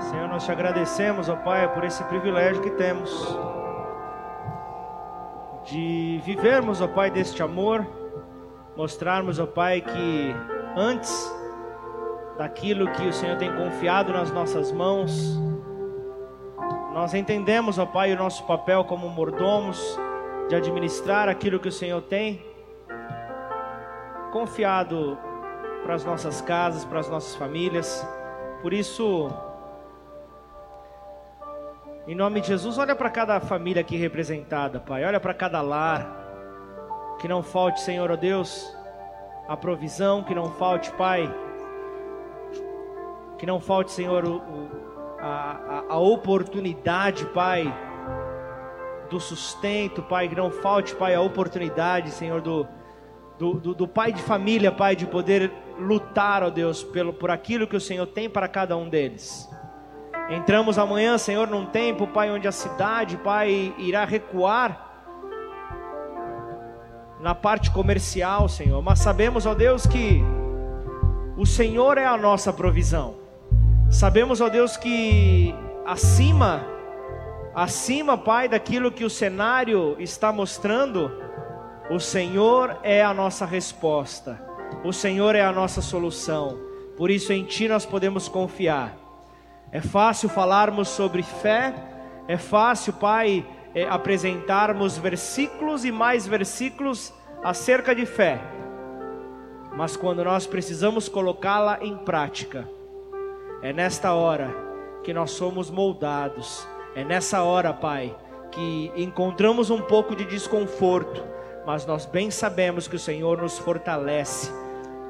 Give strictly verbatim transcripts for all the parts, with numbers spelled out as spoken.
Senhor, nós te agradecemos, ó Pai, por esse privilégio que temos de vivermos, ó Pai, deste amor, mostrarmos, ó Pai, que antes daquilo que o Senhor tem confiado nas nossas mãos, nós entendemos, ó Pai, o nosso papel como mordomos de administrar aquilo que o Senhor tem confiado para as nossas casas, para as nossas famílias. Por isso, em nome de Jesus, olha para cada família aqui representada, Pai. Olha para cada lar. Que não falte, Senhor, ó Deus, a provisão. Que não falte, Pai. Que não falte, Senhor, o, o, a, a oportunidade, Pai, do sustento, Pai. Que não falte, Pai, a oportunidade, Senhor, do, do, do, do pai de família, Pai, de poder lutar, ó Deus, pelo, por aquilo que o Senhor tem para cada um deles. Entramos amanhã, Senhor, num tempo, Pai, onde a cidade, Pai, irá recuar na parte comercial, Senhor. Mas sabemos, ó Deus, que o Senhor é a nossa provisão. Sabemos, ó Deus, que acima, acima, Pai, daquilo que o cenário está mostrando, o Senhor é a nossa resposta. O Senhor é a nossa solução. Por isso, em Ti nós podemos confiar. É fácil falarmos sobre fé, é fácil, Pai, é apresentarmos versículos e mais versículos acerca de fé. Mas quando nós precisamos colocá-la em prática, é nesta hora que nós somos moldados. É nessa hora, Pai, que encontramos um pouco de desconforto, mas nós bem sabemos que o Senhor nos fortalece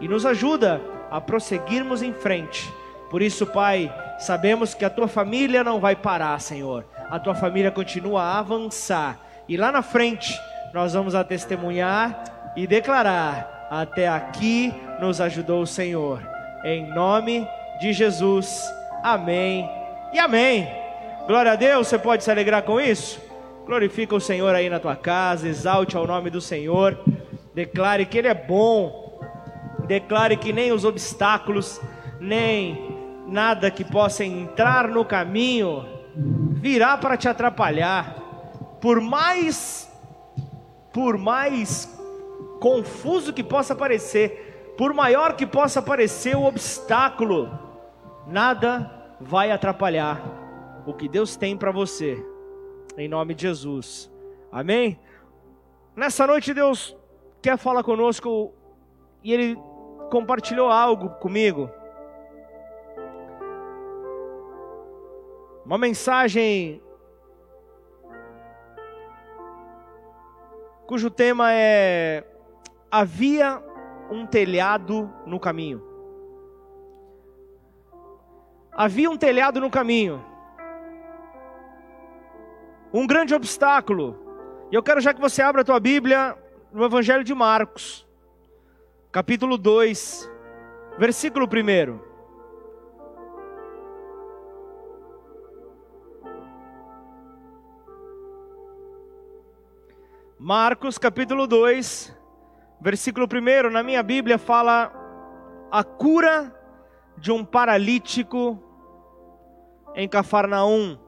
e nos ajuda a prosseguirmos em frente. Por isso, Pai, sabemos que a Tua família não vai parar, Senhor. A Tua família continua a avançar. E lá na frente, nós vamos a testemunhar e declarar: até aqui nos ajudou o Senhor. Em nome de Jesus, amém e amém. Glória a Deus, você pode se alegrar com isso? Glorifica o Senhor aí na tua casa, exalte ao nome do Senhor. Declare que Ele é bom. Declare que nem os obstáculos, nem nada que possa entrar no caminho virá para te atrapalhar. Por mais, por mais confuso que possa parecer, por maior que possa parecer o obstáculo, nada vai atrapalhar o que Deus tem para você, em nome de Jesus, amém? Nessa noite Deus quer falar conosco e Ele compartilhou algo comigo. Uma mensagem cujo tema é: havia um telhado no caminho. Havia um telhado no caminho. Um grande obstáculo. E eu quero já que você abra a tua Bíblia no Evangelho de Marcos, capítulo dois, versículo um. Marcos capítulo dois, versículo um, na minha Bíblia fala a cura de um paralítico em Cafarnaum.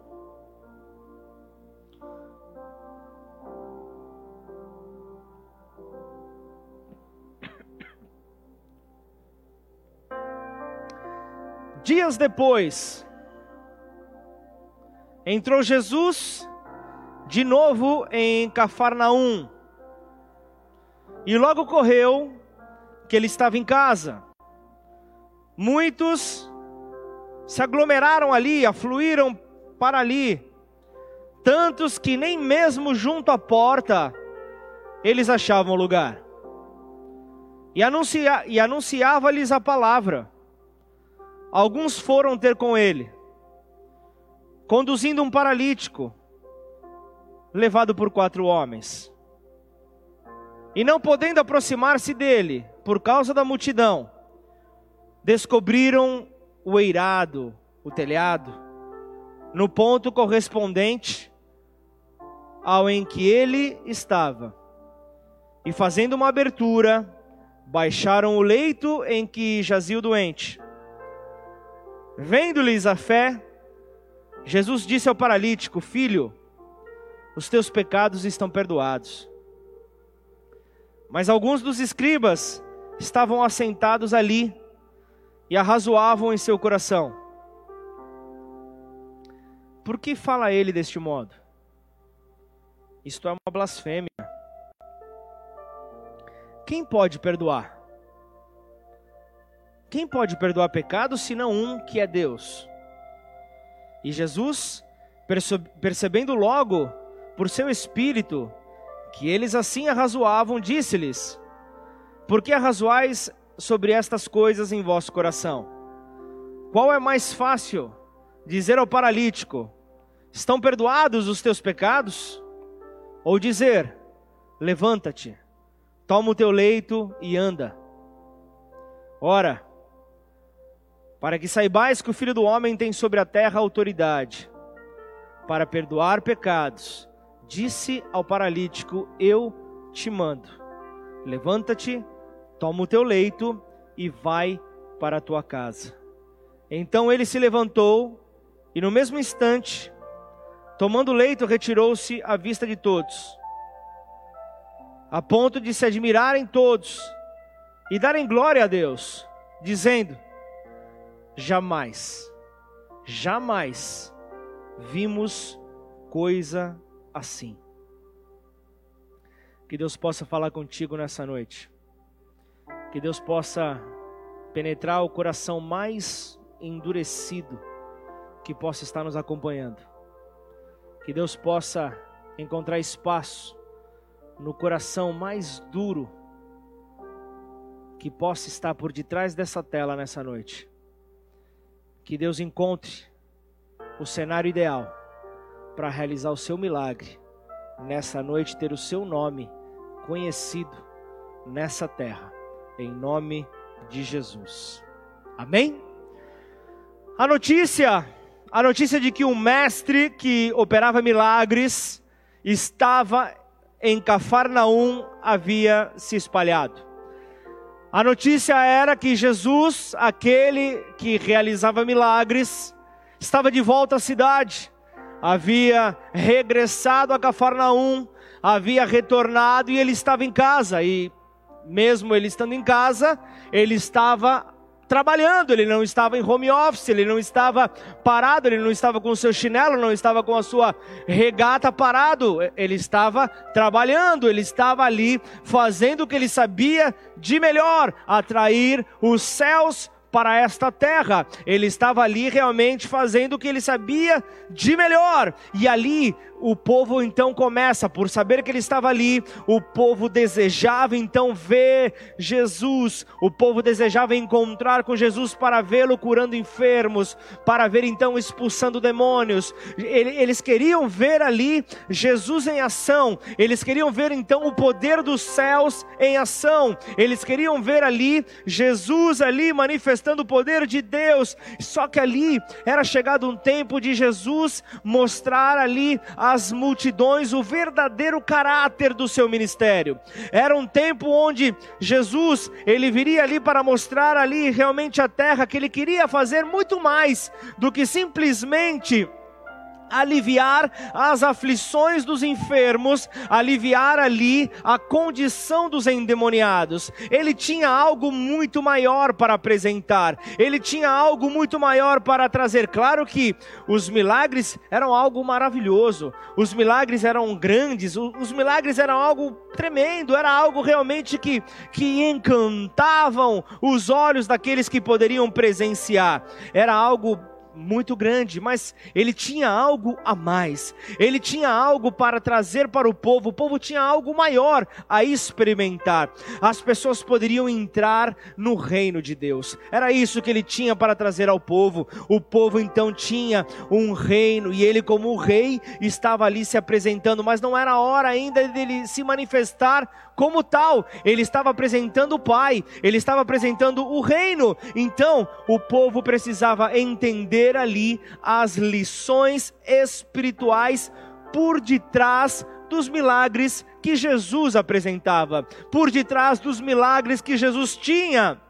Dias depois, entrou Jesus de novo em Cafarnaum, e logo correu que ele estava em casa. Muitos se aglomeraram ali, afluíram para ali, tantos que nem mesmo junto à porta eles achavam lugar. E, anuncia, e anunciava-lhes a palavra. Alguns foram ter com ele, conduzindo um paralítico, levado por quatro homens. E não podendo aproximar-se dele, por causa da multidão, descobriram o eirado, o telhado, no ponto correspondente ao em que ele estava. E fazendo uma abertura, baixaram o leito em que jazia o doente. Vendo-lhes a fé, Jesus disse ao paralítico: filho, os teus pecados estão perdoados. Mas alguns dos escribas estavam assentados ali e arrazoavam em seu coração: por que fala ele deste modo? Isto é uma blasfêmia. Quem pode perdoar? Quem pode perdoar pecados senão um que é Deus? E Jesus, percebendo logo por seu espírito que eles assim arrazoavam, disse-lhes: por que arrazoais sobre estas coisas em vosso coração? Qual é mais fácil dizer ao paralítico: estão perdoados os teus pecados? Ou dizer: levanta-te, toma o teu leito e anda. Ora, para que saibais que o Filho do Homem tem sobre a terra autoridade para perdoar pecados, disse ao paralítico: eu te mando, levanta-te, toma o teu leito e vai para a tua casa. Então ele se levantou e no mesmo instante, tomando o leito, retirou-se à vista de todos, a ponto de se admirarem todos e darem glória a Deus, dizendo: jamais, jamais vimos coisa assim. Que Deus possa falar contigo nessa noite. Que Deus possa penetrar o coração mais endurecido que possa estar nos acompanhando. Que Deus possa encontrar espaço no coração mais duro que possa estar por detrás dessa tela nessa noite. Que Deus encontre o cenário ideal para realizar o seu milagre nessa noite, ter o seu nome conhecido nessa terra. Em nome de Jesus. Amém? A notícia, a notícia de que um mestre que operava milagres estava em Cafarnaum havia se espalhado. A notícia era que Jesus, aquele que realizava milagres, estava de volta à cidade. Havia regressado a Cafarnaum, havia retornado e ele estava em casa. E mesmo ele estando em casa, ele estava trabalhando, ele não estava em home office, ele não estava parado, ele não estava com o seu chinelo, não estava com a sua regata parado, ele estava trabalhando, ele estava ali fazendo o que ele sabia de melhor, atrair os céus para esta terra. Ele estava ali realmente fazendo o que ele sabia de melhor. E ali o povo então começa, por saber que ele estava ali, o povo desejava então ver Jesus. O povo desejava encontrar com Jesus para vê-lo curando enfermos, para ver então expulsando demônios. Eles queriam ver ali Jesus em ação. Eles queriam ver então o poder dos céus em ação. Eles queriam ver ali Jesus ali manifestando o poder de Deus. Só que ali era chegado um tempo de Jesus mostrar ali às multidões o verdadeiro caráter do seu ministério. Era um tempo onde Jesus, ele viria ali para mostrar ali realmente à terra que ele queria fazer muito mais do que simplesmente aliviar as aflições dos enfermos, aliviar ali a condição dos endemoniados. Ele tinha algo muito maior para apresentar, ele tinha algo muito maior para trazer. Claro que os milagres eram algo maravilhoso, os milagres eram grandes, os milagres eram algo tremendo, era algo realmente que, que encantavam os olhos daqueles que poderiam presenciar, era algo muito grande, mas ele tinha algo a mais, ele tinha algo para trazer para o povo, o povo tinha algo maior a experimentar, as pessoas poderiam entrar no reino de Deus, era isso que ele tinha para trazer ao povo. O povo então tinha um reino e ele, como o rei, estava ali se apresentando, mas não era hora ainda dele se manifestar como tal, ele estava apresentando o Pai, ele estava apresentando o reino. Então o povo precisava entender ali as lições espirituais por detrás dos milagres que Jesus apresentava, por detrás dos milagres que Jesus tinha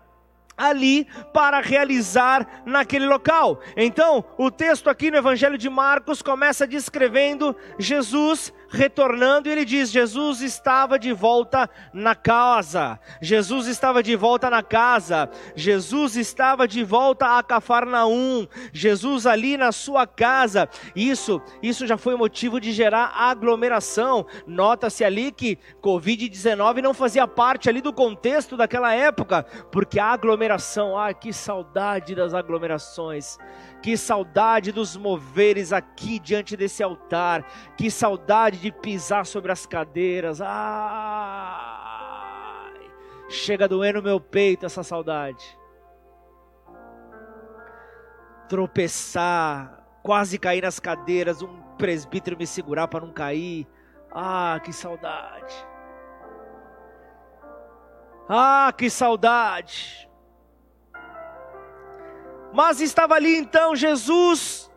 ali para realizar naquele local. Então, o texto aqui no Evangelho de Marcos começa descrevendo Jesus retornando, e ele diz: Jesus estava de volta na casa, Jesus estava de volta na casa, Jesus estava de volta a Cafarnaum, Jesus ali na sua casa. Isso, isso já foi motivo de gerar aglomeração. Nota-se ali que covid dezenove não fazia parte ali do contexto daquela época, porque a aglomeração, ah, que saudade das aglomerações, que saudade dos moveres aqui diante desse altar, que saudade de pisar sobre as cadeiras. Ah, chega doendo meu peito essa saudade. Tropeçar, quase cair nas cadeiras, um presbítero me segurar para não cair. Ah, que saudade. Ah, que saudade. Mas estava ali então Jesus,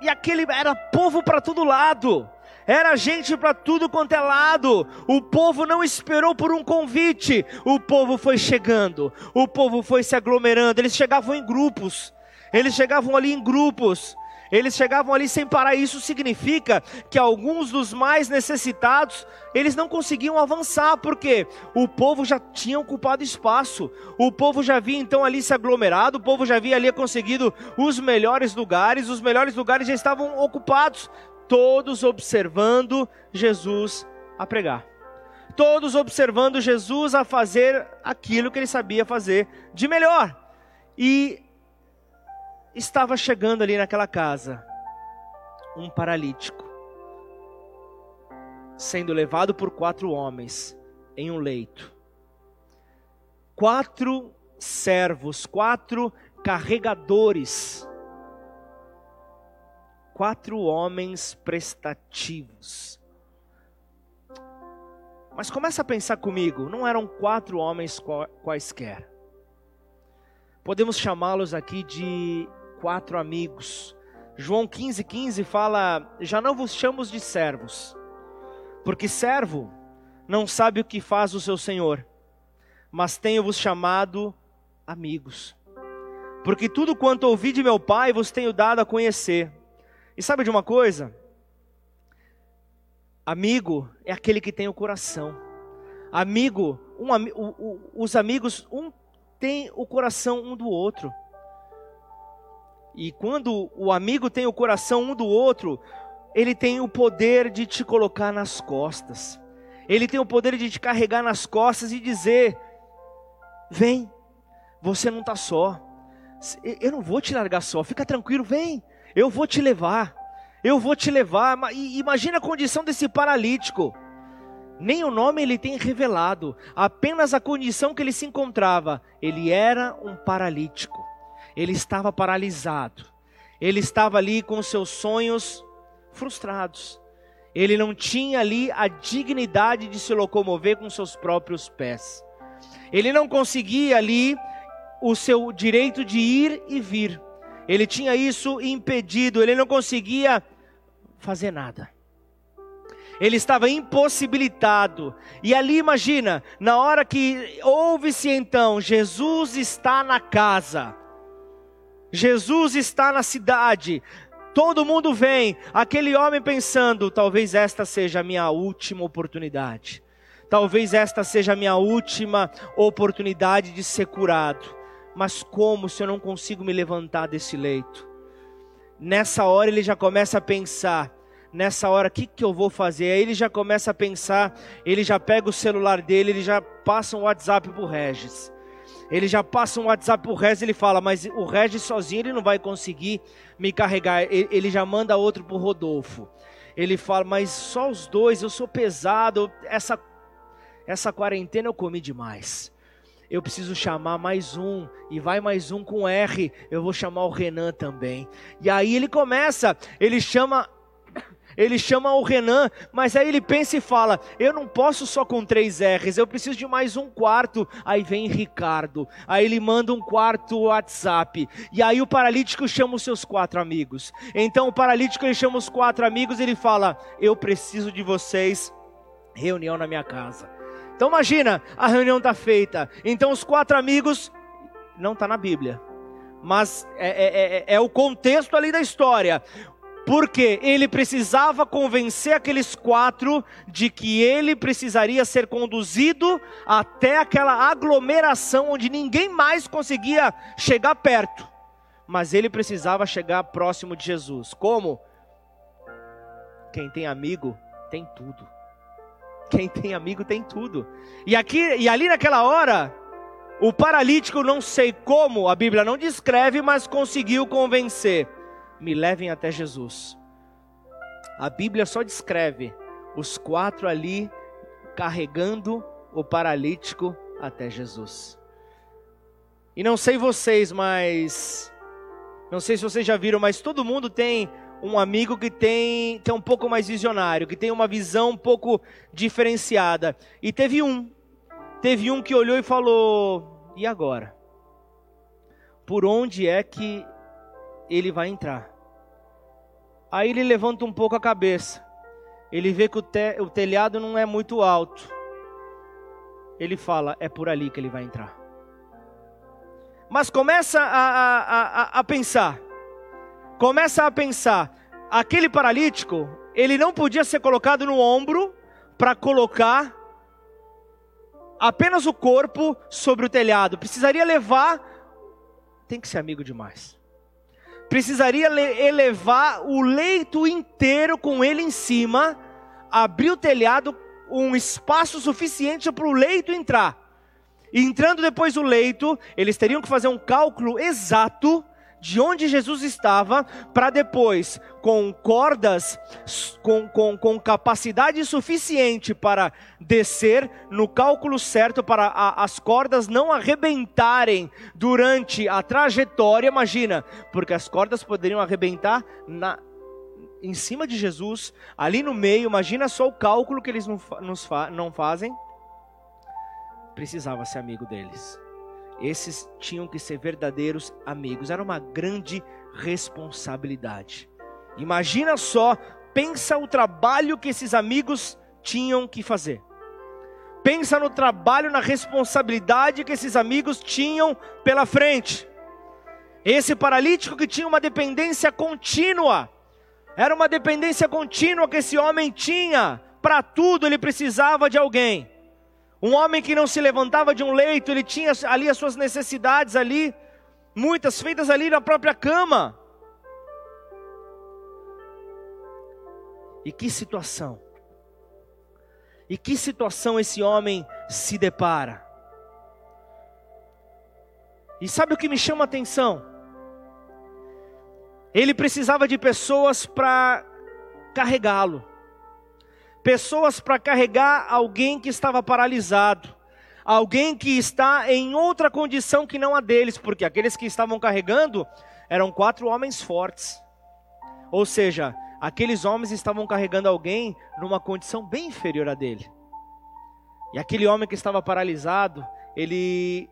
e aquele era povo para todo lado. Era gente para tudo quanto é lado. O povo não esperou por um convite. O povo foi chegando. O povo foi se aglomerando. Eles chegavam em grupos. Eles chegavam ali em grupos. Eles chegavam ali sem parar. Isso significa que alguns dos mais necessitados, eles não conseguiam avançar, porque o povo já tinha ocupado espaço. O povo já havia então ali se aglomerado, o povo já havia ali conseguido os melhores lugares, os melhores lugares já estavam ocupados. Todos observando Jesus a pregar. Todos observando Jesus a fazer aquilo que ele sabia fazer de melhor. E estava chegando ali naquela casa um paralítico, sendo levado por quatro homens em um leito. Quatro servos, quatro carregadores, quatro homens prestativos. Mas começa a pensar comigo, não eram quatro homens quaisquer. Podemos chamá-los aqui de quatro amigos. João quinze, quinze fala: já não vos chamo de servos, porque servo não sabe o que faz o seu senhor, mas tenho-vos chamado amigos, porque tudo quanto ouvi de meu Pai vos tenho dado a conhecer. E sabe de uma coisa? Amigo é aquele que tem o coração. Amigo, um, o, o, os amigos, um tem o coração um do outro. E quando o amigo tem o coração um do outro, ele tem o poder de te colocar nas costas. Ele tem o poder de te carregar nas costas e dizer: vem, você não está só. Eu não vou te largar só, fica tranquilo, vem. Eu vou te levar, eu vou te levar. Imagina a condição desse paralítico. Nem o nome ele tem revelado, apenas a condição que ele se encontrava. Ele era um paralítico, ele estava paralisado, ele estava ali com seus sonhos frustrados. Ele não tinha ali a dignidade de se locomover com seus próprios pés. Ele não conseguia ali o seu direito de ir e vir. Ele tinha isso impedido, ele não conseguia fazer nada. Ele estava impossibilitado. E ali imagina, na hora que ouve-se então: Jesus está na casa, Jesus está na cidade, todo mundo vem. Aquele homem pensando: talvez esta seja a minha última oportunidade. Talvez esta seja a minha última oportunidade de ser curado. Mas como se eu não consigo me levantar desse leito? Nessa hora ele já começa a pensar. Nessa hora, o que, que eu vou fazer? Aí ele já começa a pensar. Ele já pega o celular dele, ele já passa um WhatsApp pro Regis. Ele já passa um WhatsApp pro Regis, ele fala: mas o Regis sozinho ele não vai conseguir me carregar. Ele já manda outro pro Rodolfo. Ele fala: mas só os dois, eu sou pesado. Essa, essa quarentena eu comi demais. Eu preciso chamar mais um, e vai mais um com R, eu vou chamar o Renan também. E aí ele começa, ele chama, ele chama o Renan, mas aí ele pensa e fala: eu não posso só com três R's, eu preciso de mais um quarto. Aí vem Ricardo, aí ele manda um quarto WhatsApp, e aí o paralítico chama os seus quatro amigos. Então o paralítico ele chama os quatro amigos e ele fala: eu preciso de vocês, reunião na minha casa. Então imagina, a reunião está feita. Então os quatro amigos não está na Bíblia, mas é, é, é, é o contexto ali da história, porque ele precisava convencer aqueles quatro de que ele precisaria ser conduzido até aquela aglomeração onde ninguém mais conseguia chegar perto, mas ele precisava chegar próximo de Jesus. Como? Quem tem amigo tem tudo. Quem tem amigo tem tudo. E aqui, e ali naquela hora, o paralítico, não sei como, a Bíblia não descreve, mas conseguiu convencer. Me levem até Jesus. A Bíblia só descreve os quatro ali carregando o paralítico até Jesus. E não sei vocês, mas... Não sei se vocês já viram, mas todo mundo tem... um amigo que tem, que é um pouco mais visionário, que tem uma visão um pouco diferenciada. E teve um, teve um que olhou e falou, e agora? Por onde é que ele vai entrar? Aí ele levanta um pouco a cabeça, ele vê que o, te, o telhado não é muito alto. Ele fala, é por ali que ele vai entrar. Mas começa a, a, a, a pensar... Começa a pensar, aquele paralítico, ele não podia ser colocado no ombro para colocar apenas o corpo sobre o telhado. Precisaria levar, tem que ser amigo demais. Precisaria elevar o leito inteiro com ele em cima, abrir o telhado, um espaço suficiente para o leito entrar. Entrando depois o leito, eles teriam que fazer um cálculo exato de onde Jesus estava, para depois, com cordas, com, com, com capacidade suficiente para descer no cálculo certo, para a, as cordas não arrebentarem durante a trajetória, imagina, porque as cordas poderiam arrebentar na, em cima de Jesus, ali no meio, imagina só o cálculo que eles não, nos fa, não fazem. Precisava ser amigo deles. Esses tinham que ser verdadeiros amigos. Era uma grande responsabilidade. Imagina só, pensa o trabalho que esses amigos tinham que fazer. Pensa no trabalho, na responsabilidade que esses amigos tinham pela frente. Esse paralítico que tinha uma dependência contínua. Era uma dependência contínua que esse homem tinha. Para tudo ele precisava de alguém. Um homem que não se levantava de um leito, ele tinha ali as suas necessidades ali, muitas feitas ali na própria cama. E que situação. E que situação esse homem se depara. E sabe o que me chama a atenção? Ele precisava de pessoas para carregá-lo. Pessoas para carregar alguém que estava paralisado, alguém que está em outra condição que não a deles, porque aqueles que estavam carregando eram quatro homens fortes. Ou seja, aqueles homens estavam carregando alguém numa condição bem inferior à dele. E aquele homem que estava paralisado, ele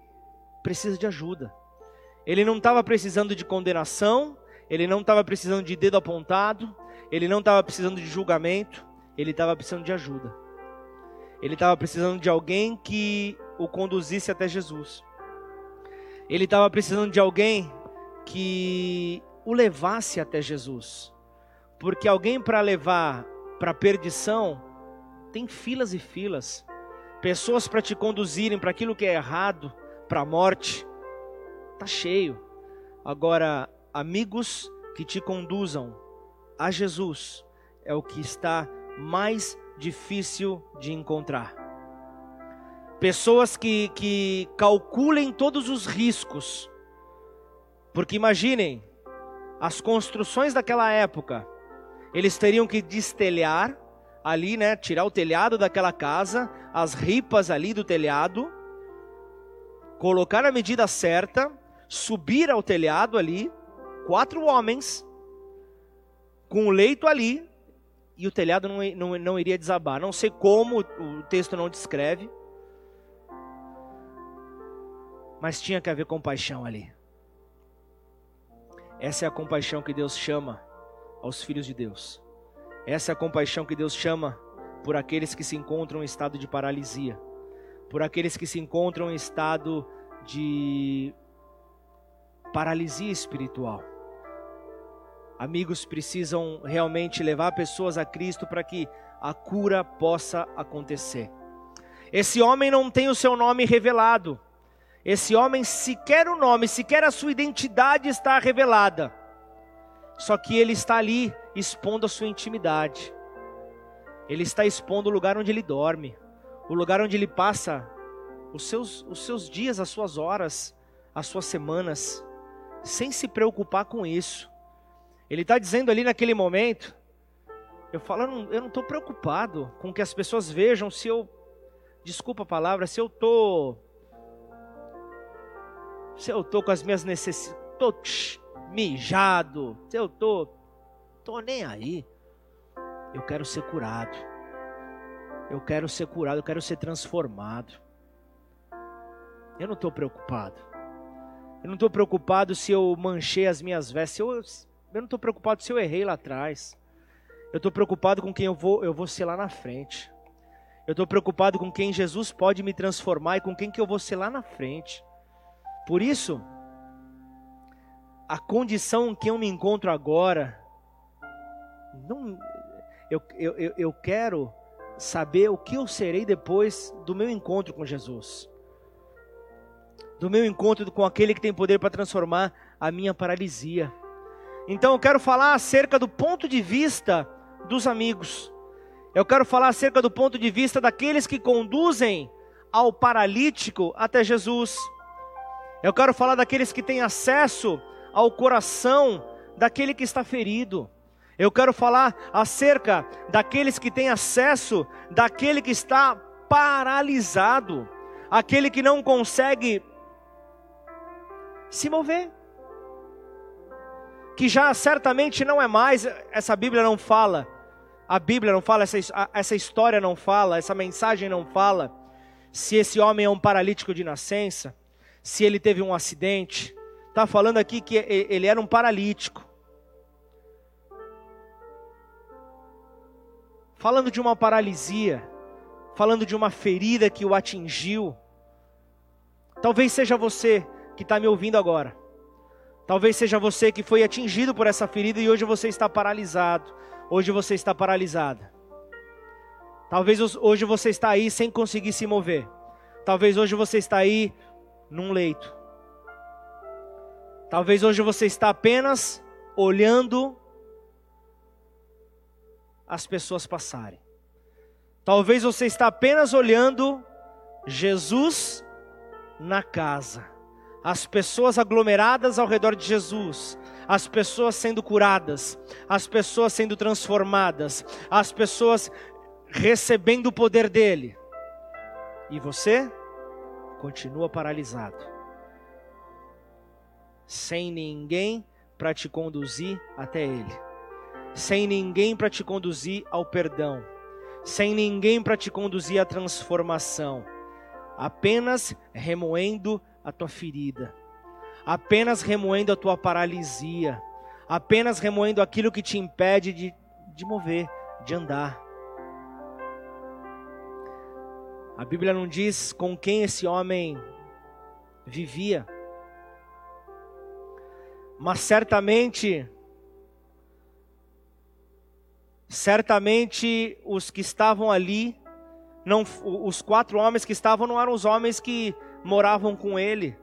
precisa de ajuda. Ele não estava precisando de condenação, ele não estava precisando de dedo apontado, ele não estava precisando de julgamento. Ele estava precisando de ajuda. Ele estava precisando de alguém que o conduzisse até Jesus. Ele estava precisando de alguém que o levasse até Jesus. Porque alguém para levar para a perdição, tem filas e filas. Pessoas para te conduzirem para aquilo que é errado, para a morte. Está cheio. Agora, amigos que te conduzam a Jesus é o que está mais difícil de encontrar. Pessoas que, que calculem todos os riscos, porque imaginem, as construções daquela época, eles teriam que destelhar ali, né, tirar o telhado daquela casa, as ripas ali do telhado, colocar a medida certa, subir ao telhado ali, quatro homens, com o leito ali, e o telhado não, não, não iria desabar. Não sei como, o texto não descreve. Mas tinha que haver compaixão ali. Essa é a compaixão que Deus chama aos filhos de Deus. Essa é a compaixão que Deus chama por aqueles que se encontram em estado de paralisia. Por aqueles que se encontram em estado de paralisia espiritual. Amigos precisam realmente levar pessoas a Cristo para que a cura possa acontecer. Esse homem não tem o seu nome revelado. Esse homem, sequer o nome, sequer a sua identidade está revelada. Só que ele está ali expondo a sua intimidade. Ele está expondo o lugar onde ele dorme, o lugar onde ele passa os seus, os seus dias, as suas horas, as suas semanas, sem se preocupar com isso. Ele está dizendo ali naquele momento, eu falo, eu não estou preocupado com que as pessoas vejam se eu, desculpa a palavra, se eu estou, se eu estou com as minhas necessidades, tô mijado, se eu estou, estou nem aí. Eu quero ser curado, eu quero ser curado, eu quero ser transformado. Eu não estou preocupado, eu não estou preocupado se eu manchei as minhas vestes, eu... Eu não estou preocupado se eu errei lá atrás. Eu estou preocupado com quem eu vou, eu vou ser lá na frente. Eu estou preocupado com quem Jesus pode me transformar e com quem que eu vou ser lá na frente. Por isso, a condição em que eu me encontro agora, não, eu, eu, eu quero saber o que eu serei depois do meu encontro com Jesus. Do meu encontro com aquele que tem poder para transformar a minha paralisia. Então eu quero falar acerca do ponto de vista dos amigos. Eu quero falar acerca do ponto de vista daqueles que conduzem ao paralítico até Jesus. Eu quero falar daqueles que têm acesso ao coração daquele que está ferido. Eu quero falar acerca daqueles que têm acesso daquele que está paralisado, aquele que não consegue se mover. Que já certamente não é mais, essa Bíblia não fala, a Bíblia não fala, essa, essa história não fala, essa mensagem não fala, se esse homem é um paralítico de nascença, se ele teve um acidente, está falando aqui que ele era um paralítico. Falando de uma paralisia, falando de uma ferida que o atingiu, talvez seja você que está me ouvindo agora. Talvez seja você que foi atingido por essa ferida e hoje você está paralisado. Hoje você está paralisada. Talvez hoje você está aí sem conseguir se mover. Talvez hoje você está aí num leito. Talvez hoje você está apenas olhando as pessoas passarem. Talvez você está apenas olhando Jesus na casa. As pessoas aglomeradas ao redor de Jesus, as pessoas sendo curadas, as pessoas sendo transformadas, as pessoas recebendo o poder dele. E você continua paralisado, sem ninguém para te conduzir até ele, sem ninguém para te conduzir ao perdão, sem ninguém para te conduzir à transformação, apenas remoendo a tua ferida, apenas remoendo a tua paralisia, apenas remoendo aquilo que te impede de, de mover, de andar. A Bíblia não diz com quem esse homem vivia, mas certamente, certamente os que estavam ali, não, os quatro homens que estavam não eram os homens que moravam com ele,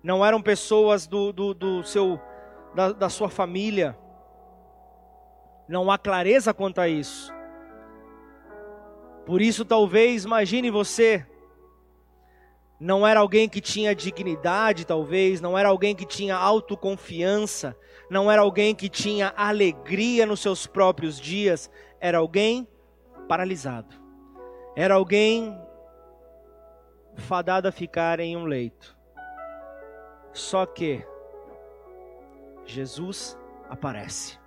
não eram pessoas do, do, do seu, da, da sua família, não há clareza quanto a isso. Por isso talvez, imagine você, não era alguém que tinha dignidade talvez, não era alguém que tinha autoconfiança, não era alguém que tinha alegria nos seus próprios dias, era alguém paralisado, era alguém fadado a ficar em um leito. Só que Jesus aparece.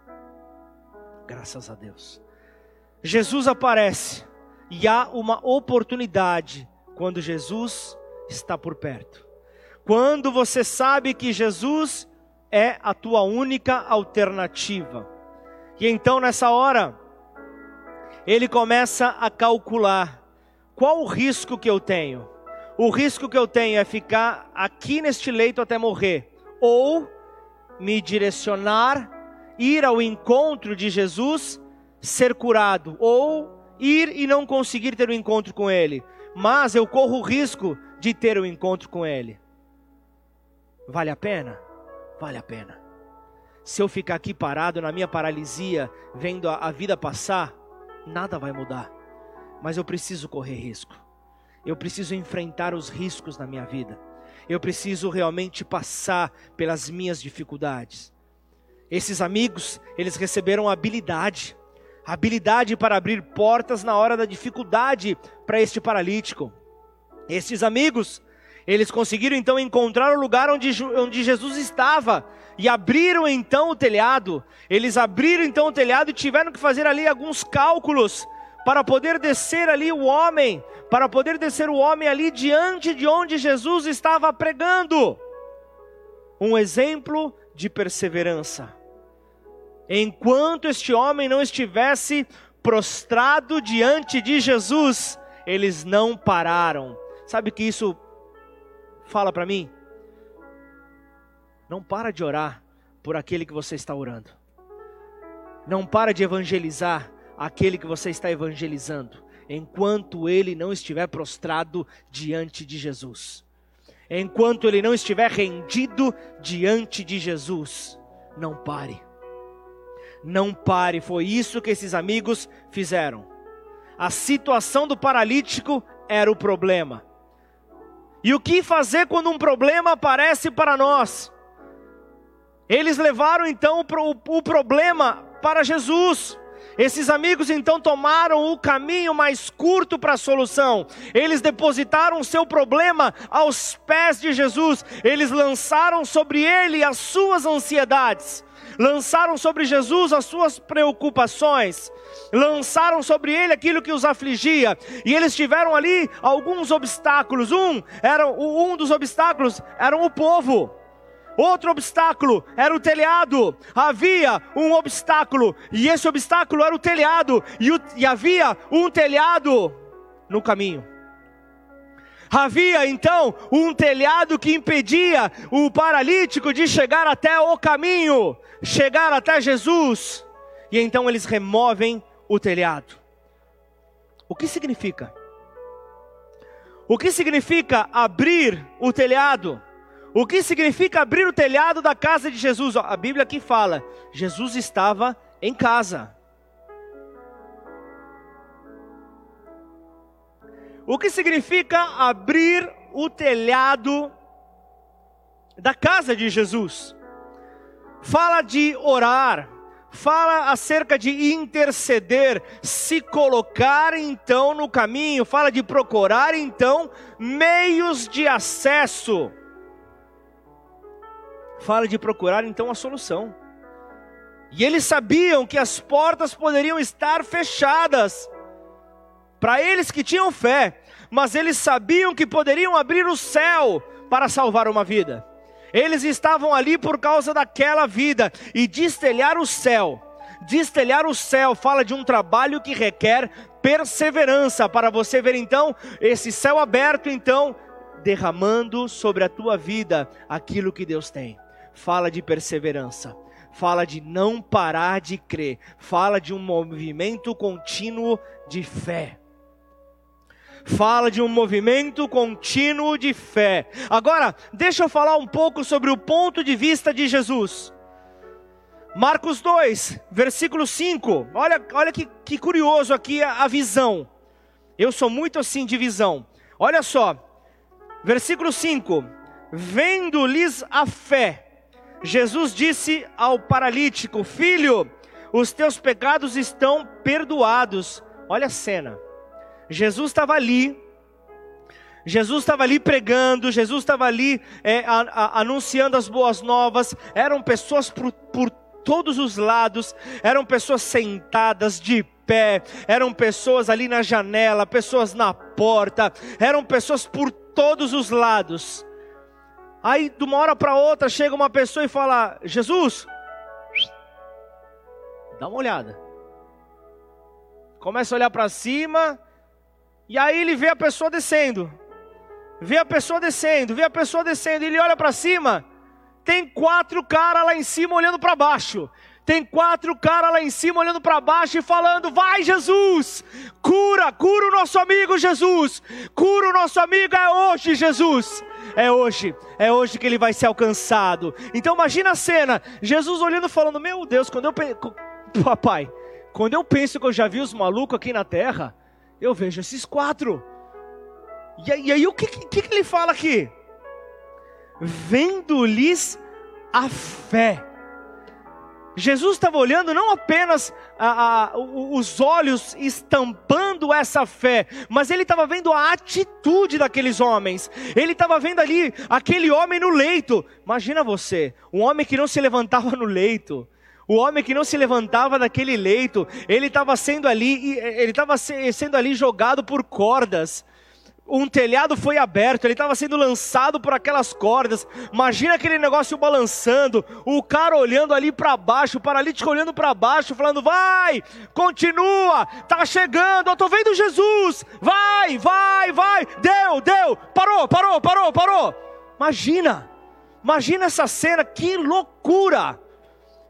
Graças a Deus. Jesus aparece e há uma oportunidade quando Jesus está por perto. Quando você sabe que Jesus é a tua única alternativa. E então nessa hora, ele começa a calcular qual o risco que eu tenho. O risco que eu tenho é ficar aqui neste leito até morrer, ou me direcionar, ir ao encontro de Jesus, ser curado, ou ir e não conseguir ter um encontro com Ele, mas eu corro o risco de ter um encontro com Ele. Vale a pena? Vale a pena. Se eu ficar aqui parado na minha paralisia, vendo a, a vida passar, nada vai mudar. Mas eu preciso correr risco. Eu preciso enfrentar os riscos na minha vida. Eu preciso realmente passar pelas minhas dificuldades. Esses amigos, eles receberam habilidade. Habilidade para abrir portas na hora da dificuldade para este paralítico. Estes amigos, eles conseguiram então encontrar o lugar onde, onde Jesus estava e abriram então o telhado. Eles abriram então o telhado e tiveram que fazer ali alguns cálculos para poder descer ali o homem, para poder descer o homem ali diante de onde Jesus estava pregando. Um exemplo de perseverança. Enquanto este homem não estivesse prostrado diante de Jesus, eles não pararam. Sabe o que isso fala para mim? Não para de orar por aquele que você está orando. Não para de evangelizar aquele que você está evangelizando, enquanto ele não estiver prostrado diante de Jesus. Enquanto ele não estiver rendido diante de Jesus, não pare. Não pare, foi isso que esses amigos fizeram. A situação do paralítico era o problema. E o que fazer quando um problema aparece para nós? Eles levaram então o problema para Jesus. Esses amigos então tomaram o caminho mais curto para a solução. Eles depositaram o seu problema aos pés de Jesus. Eles lançaram sobre ele as suas ansiedades. Lançaram sobre Jesus as suas preocupações, lançaram sobre ele aquilo que os afligia, e eles tiveram ali alguns obstáculos. Um, era, um dos obstáculos era o povo, outro obstáculo era o telhado. Havia um obstáculo, e esse obstáculo era o telhado, e, o, e havia um telhado no caminho. Havia então um telhado que impedia o paralítico de chegar até o caminho, chegar até Jesus. E então eles removem o telhado. O que significa? O que significa abrir o telhado? O que significa abrir o telhado da casa de Jesus? A Bíblia aqui fala, Jesus estava em casa. O que significa abrir o telhado da casa de Jesus? Fala de orar, fala acerca de interceder, se colocar então no caminho, fala de procurar então meios de acesso. Fala de procurar então a solução. E eles sabiam que as portas poderiam estar fechadas para eles que tinham fé, mas eles sabiam que poderiam abrir o céu para salvar uma vida. Eles estavam ali por causa daquela vida, e destelhar o céu, destelhar o céu fala de um trabalho que requer perseverança, para você ver então esse céu aberto então derramando sobre a tua vida aquilo que Deus tem. Fala de perseverança. Fala de não parar de crer. Fala de um movimento contínuo de fé. Fala de um movimento contínuo de fé. Agora, deixa eu falar um pouco sobre o ponto de vista de Jesus. Marcos dois, versículo cinco. Olha, olha que, que curioso aqui a, a visão. Eu sou muito assim de visão. Olha só. Versículo cinco. Vendo-lhes a fé, Jesus disse ao paralítico, filho, os teus pecados estão perdoados. Olha a cena. Jesus estava ali, Jesus estava ali pregando, Jesus estava ali é, a, a, anunciando as boas novas. Eram pessoas por, por todos os lados, eram pessoas sentadas de pé, eram pessoas ali na janela, pessoas na porta, eram pessoas por todos os lados. Aí de uma hora para outra chega uma pessoa e fala, Jesus, dá uma olhada. Começa a olhar para cima, e aí ele vê a pessoa descendo, vê a pessoa descendo, vê a pessoa descendo, ele olha para cima, Tem quatro caras lá em cima olhando para baixo. Tem quatro caras lá em cima olhando para baixo e falando: vai Jesus, cura, cura o nosso amigo Jesus, cura o nosso amigo, é hoje Jesus, é hoje, é hoje que ele vai ser alcançado. Então imagina a cena, Jesus olhando e falando: meu Deus, quando eu pe... papai, quando eu penso que eu já vi os malucos aqui na terra, eu vejo esses quatro. E aí, e aí o que, que, que ele fala aqui? Vendo-lhes a fé. Jesus estava olhando não apenas a, a, os olhos estampando essa fé, mas ele estava vendo a atitude daqueles homens. Ele estava vendo ali aquele homem no leito. Imagina você, um homem que não se levantava no leito, o homem que não se levantava daquele leito, ele estava sendo ali, ele estava sendo ali jogado por cordas. Um telhado foi aberto, ele estava sendo lançado por aquelas cordas. Imagina aquele negócio balançando, o cara olhando ali para baixo, o paralítico olhando para baixo, falando: vai, continua, tá chegando, eu tô vendo Jesus, vai, vai, vai, deu, deu, parou, parou, parou, parou. Imagina, imagina essa cena, que loucura,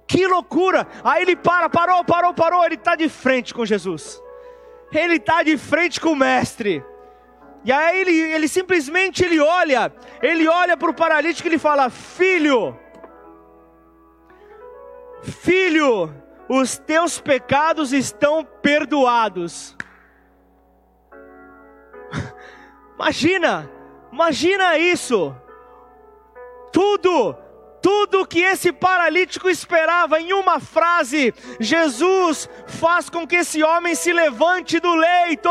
que loucura. Aí ele para, parou, parou, parou, ele está de frente com Jesus, ele está de frente com o mestre. E aí ele, ele simplesmente ele olha, ele olha para o paralítico e ele fala: filho, filho, os teus pecados estão perdoados. Imagina, imagina isso, tudo, tudo que esse paralítico esperava em uma frase. Jesus faz com que esse homem se levante do leito.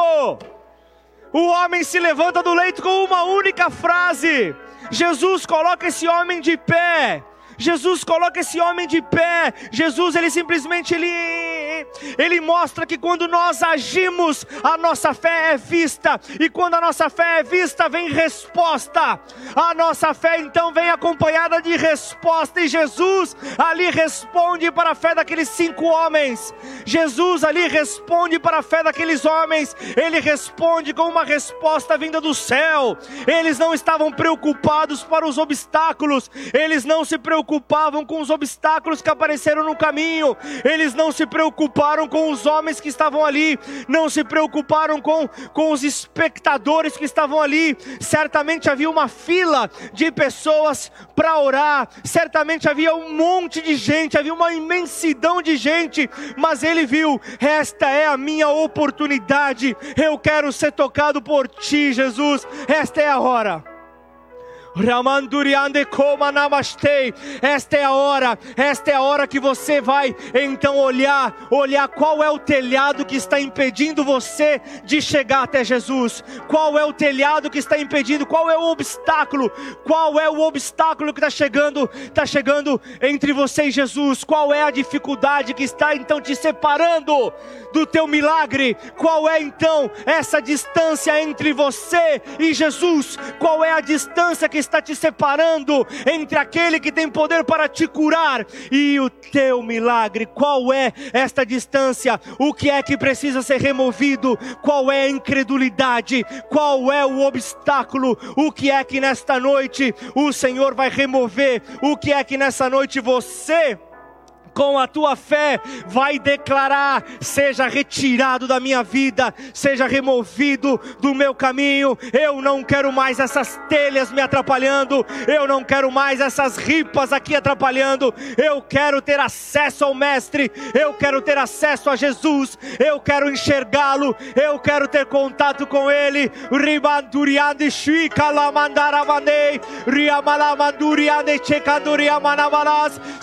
O homem se levanta do leito com uma única frase. Jesus coloca esse homem de pé. Jesus coloca esse homem de pé. Jesus, ele simplesmente, ele, ele mostra que quando nós agimos, a nossa fé é vista. E quando a nossa fé é vista, vem resposta. A nossa fé, então, vem acompanhada de resposta. E Jesus ali responde para a fé daqueles cinco homens. Jesus ali responde para a fé daqueles homens. Ele responde com uma resposta vinda do céu. Eles não estavam preocupados para os obstáculos. Eles não se preocupavam com os obstáculos que apareceram no caminho. Eles não se preocuparam com os homens que estavam ali. Não se preocuparam com, com os espectadores que estavam ali. Certamente havia uma fila de pessoas para orar. Certamente havia um monte de gente. Havia uma imensidão de gente. Mas eles Ele viu: esta é a minha oportunidade, eu quero ser tocado por ti, Jesus, esta é a hora. Esta é a hora, esta é a hora que você vai então olhar, olhar qual é o telhado que está impedindo você de chegar até Jesus, qual é o telhado que está impedindo, qual é o obstáculo, qual é o obstáculo que está chegando, está chegando entre você e Jesus, qual é a dificuldade que está então te separando do teu milagre, qual é então essa distância entre você e Jesus, qual é a distância que está te separando entre aquele que tem poder para te curar e o teu milagre. Qual é esta distância? O que é que precisa ser removido? Qual é a incredulidade? Qual é o obstáculo? O que é que nesta noite o Senhor vai remover? O que é que nessa noite você, com a tua fé, vai declarar: seja retirado da minha vida, seja removido do meu caminho, eu não quero mais essas telhas me atrapalhando, eu não quero mais essas ripas aqui atrapalhando, eu quero ter acesso ao Mestre, eu quero ter acesso a Jesus, eu quero enxergá-lo, eu quero ter contato com Ele.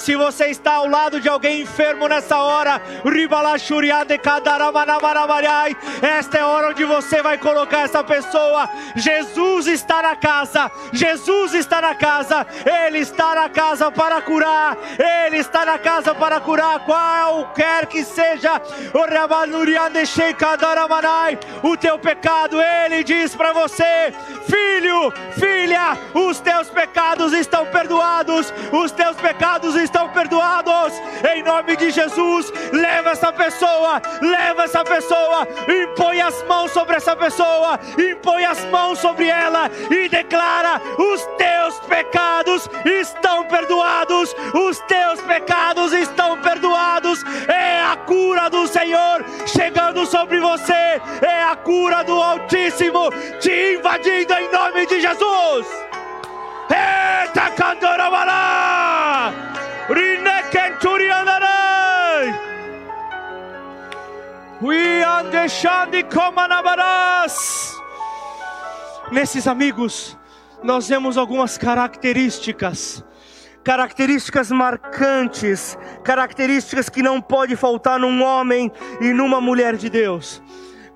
Se você está ao lado de alguém enfermo nessa hora, esta é a hora onde você vai colocar essa pessoa. Jesus está na casa, Jesus está na casa, Ele está na casa para curar, Ele está na casa para curar, qualquer que seja o teu pecado. Ele diz para você: Filho, filha, os teus pecados estão perdoados, os teus pecados estão perdoados, em nome de Jesus. Leva essa pessoa, leva essa pessoa, impõe as mãos sobre essa pessoa, impõe as mãos sobre ela e declara: os teus pecados estão perdoados, os teus pecados estão perdoados. É a cura do Senhor chegando sobre você, é a cura do Altíssimo te invadindo em nome de Jesus. Eita candorabalá, rinequenturianarei, uiandexandi comanabarás. Nesses amigos, nós vemos algumas características, características marcantes, características que não pode faltar num homem e numa mulher de Deus,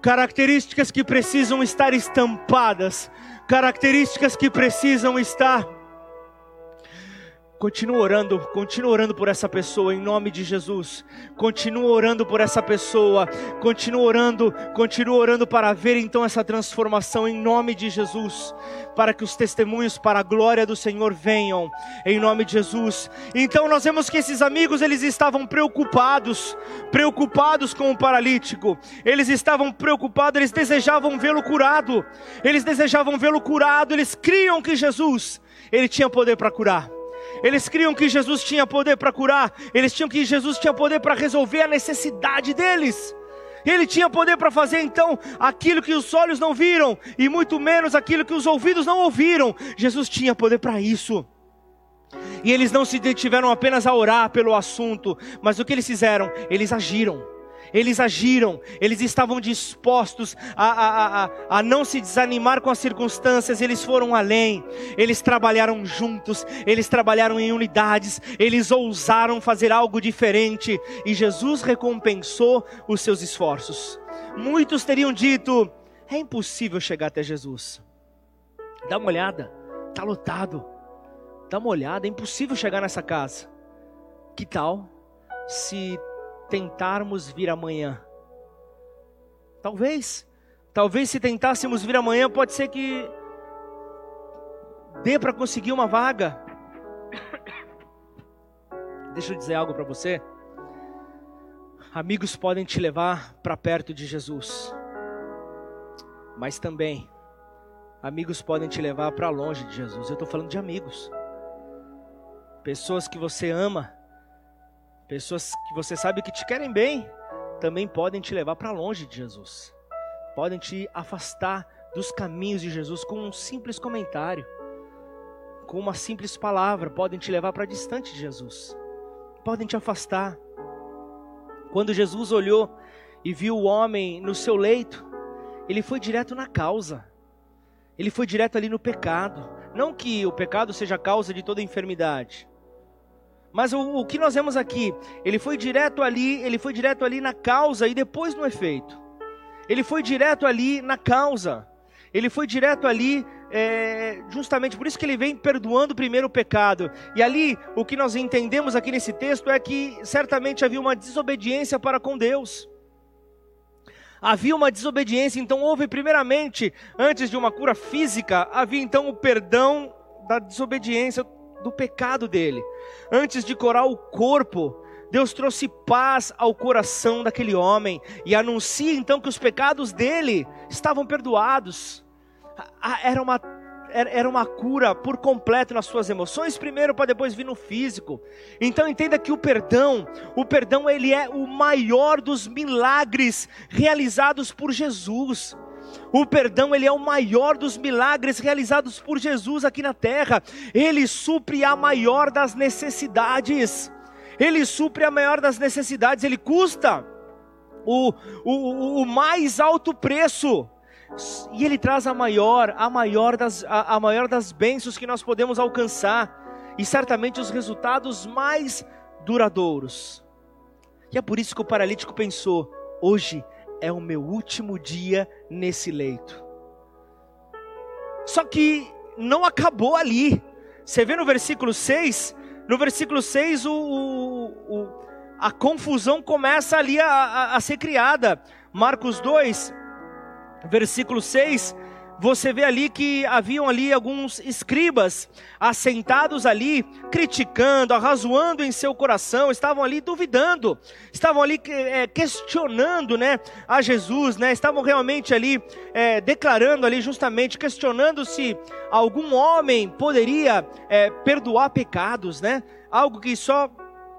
características que precisam estar estampadas, características que precisam estar. Continua orando, continua orando por essa pessoa em nome de Jesus. Continua orando por essa pessoa, continua orando, continua orando para ver então essa transformação em nome de Jesus, para que os testemunhos para a glória do Senhor venham em nome de Jesus. Então nós vemos que esses amigos, eles estavam preocupados, preocupados com o paralítico. Eles estavam preocupados, eles desejavam vê-lo curado. Eles desejavam vê-lo curado, eles criam que Jesus, ele tinha poder para curar. Eles criam que Jesus tinha poder para curar. Eles tinham que Jesus tinha poder para resolver a necessidade deles. Ele tinha poder para fazer então aquilo que os olhos não viram, e muito menos aquilo que os ouvidos não ouviram. Jesus tinha poder para isso. E eles não se detiveram apenas a orar pelo assunto, mas o que eles fizeram? Eles agiram. Eles agiram, eles estavam dispostos a, a, a, a não se desanimar com as circunstâncias, eles foram além, eles trabalharam juntos, eles trabalharam em unidades, eles ousaram fazer algo diferente, e Jesus recompensou os seus esforços. Muitos teriam dito: é impossível chegar até Jesus, dá uma olhada, está lotado, dá uma olhada, é impossível chegar nessa casa, que tal se tentarmos vir amanhã? Talvez, talvez se tentássemos vir amanhã, pode ser que dê para conseguir uma vaga. Deixa eu dizer algo para você. Amigos podem te levar para perto de Jesus, mas também amigos podem te levar para longe de Jesus. Eu estou falando de amigos, pessoas que você ama, pessoas que você sabe que te querem bem, também podem te levar para longe de Jesus. Podem te afastar dos caminhos de Jesus com um simples comentário, com uma simples palavra, podem te levar para distante de Jesus. Podem te afastar. Quando Jesus olhou e viu o homem no seu leito, ele foi direto na causa. Ele foi direto ali no pecado. Não que o pecado seja a causa de toda enfermidade, mas o, o que nós vemos aqui, ele foi direto ali, ele foi direto ali na causa e depois no efeito. Ele foi direto ali na causa, ele foi direto ali, é, justamente por isso que ele vem perdoando primeiro o pecado. E ali, o que nós entendemos aqui nesse texto é que certamente havia uma desobediência para com Deus. Havia uma desobediência, então houve primeiramente, antes de uma cura física, havia então o perdão da desobediência, do pecado dele. Antes de curar o corpo, Deus trouxe paz ao coração daquele homem e anuncia então que os pecados dele estavam perdoados. Era uma, era uma cura por completo nas suas emoções primeiro, para depois vir no físico. Então entenda que o perdão, o perdão ele é o maior dos milagres realizados por Jesus. O perdão, ele é o maior dos milagres realizados por Jesus aqui na terra. Ele supre a maior das necessidades. Ele supre a maior das necessidades. Ele custa o, o, o mais alto preço. E ele traz a maior, a maior das, a, a maior das bênçãos que nós podemos alcançar. E certamente os resultados mais duradouros. E é por isso que o paralítico pensou: hoje é o meu último dia nesse leito. Só que não acabou ali. Você vê no versículo seis, no versículo seis o, o, o, a confusão começa ali a, a, a ser criada. Marcos dois, versículo seis, você vê ali que haviam ali alguns escribas assentados ali, criticando, arrazoando em seu coração, estavam ali duvidando, estavam ali é, questionando, né, a Jesus, né, estavam realmente ali é, declarando ali justamente, questionando se algum homem poderia é, perdoar pecados, né, algo que só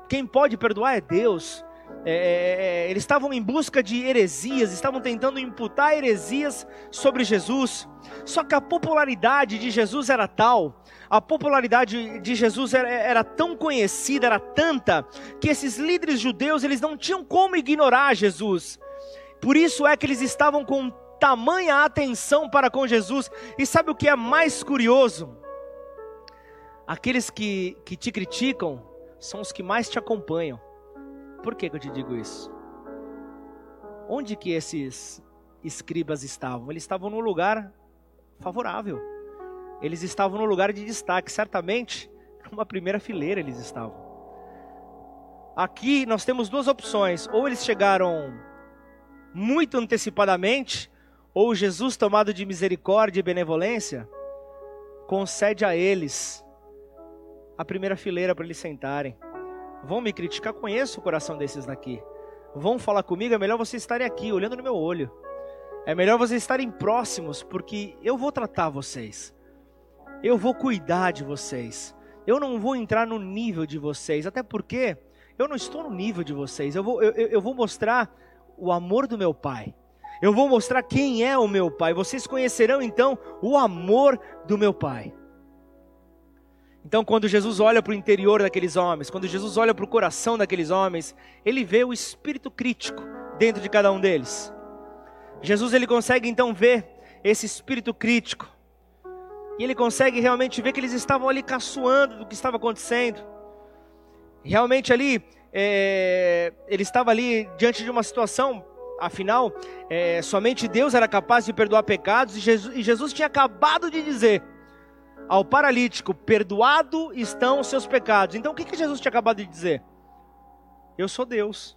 quem pode perdoar é Deus. É, eles estavam em busca de heresias, estavam tentando imputar heresias sobre Jesus, só que a popularidade de Jesus era tal, a popularidade de Jesus era, era tão conhecida, era tanta, que esses líderes judeus, eles não tinham como ignorar Jesus, por isso é que eles estavam com tamanha atenção para com Jesus. E sabe o que é mais curioso? Aqueles que, que te criticam são os que mais te acompanham. Por que que eu te digo isso? Onde que esses escribas estavam? Eles estavam num lugar favorável. Eles estavam num lugar de destaque. Certamente, numa primeira fileira eles estavam. Aqui nós temos duas opções. Ou eles chegaram muito antecipadamente, ou Jesus, tomado de misericórdia e benevolência, concede a eles a primeira fileira para eles sentarem. Vão me criticar, conheço o coração desses daqui. Vão falar comigo, é melhor vocês estarem aqui, olhando no meu olho. É melhor vocês estarem próximos, porque eu vou tratar vocês. Eu vou cuidar de vocês. Eu não vou entrar no nível de vocês, até porque eu não estou no nível de vocês. Eu vou, eu, eu vou mostrar o amor do meu Pai. Eu vou mostrar quem é o meu Pai. Vocês conhecerão então o amor do meu Pai. Então, quando Jesus olha para o interior daqueles homens, quando Jesus olha para o coração daqueles homens, Ele vê o espírito crítico dentro de cada um deles. Jesus, Ele consegue então ver esse espírito crítico. E Ele consegue realmente ver que eles estavam ali caçoando do que estava acontecendo. Realmente ali, é... Ele estava ali diante de uma situação, afinal, é... somente Deus era capaz de perdoar pecados. E Jesus, e Jesus tinha acabado de dizer ao paralítico: perdoado estão os seus pecados. Então o que, que Jesus tinha acabado de dizer? Eu sou Deus.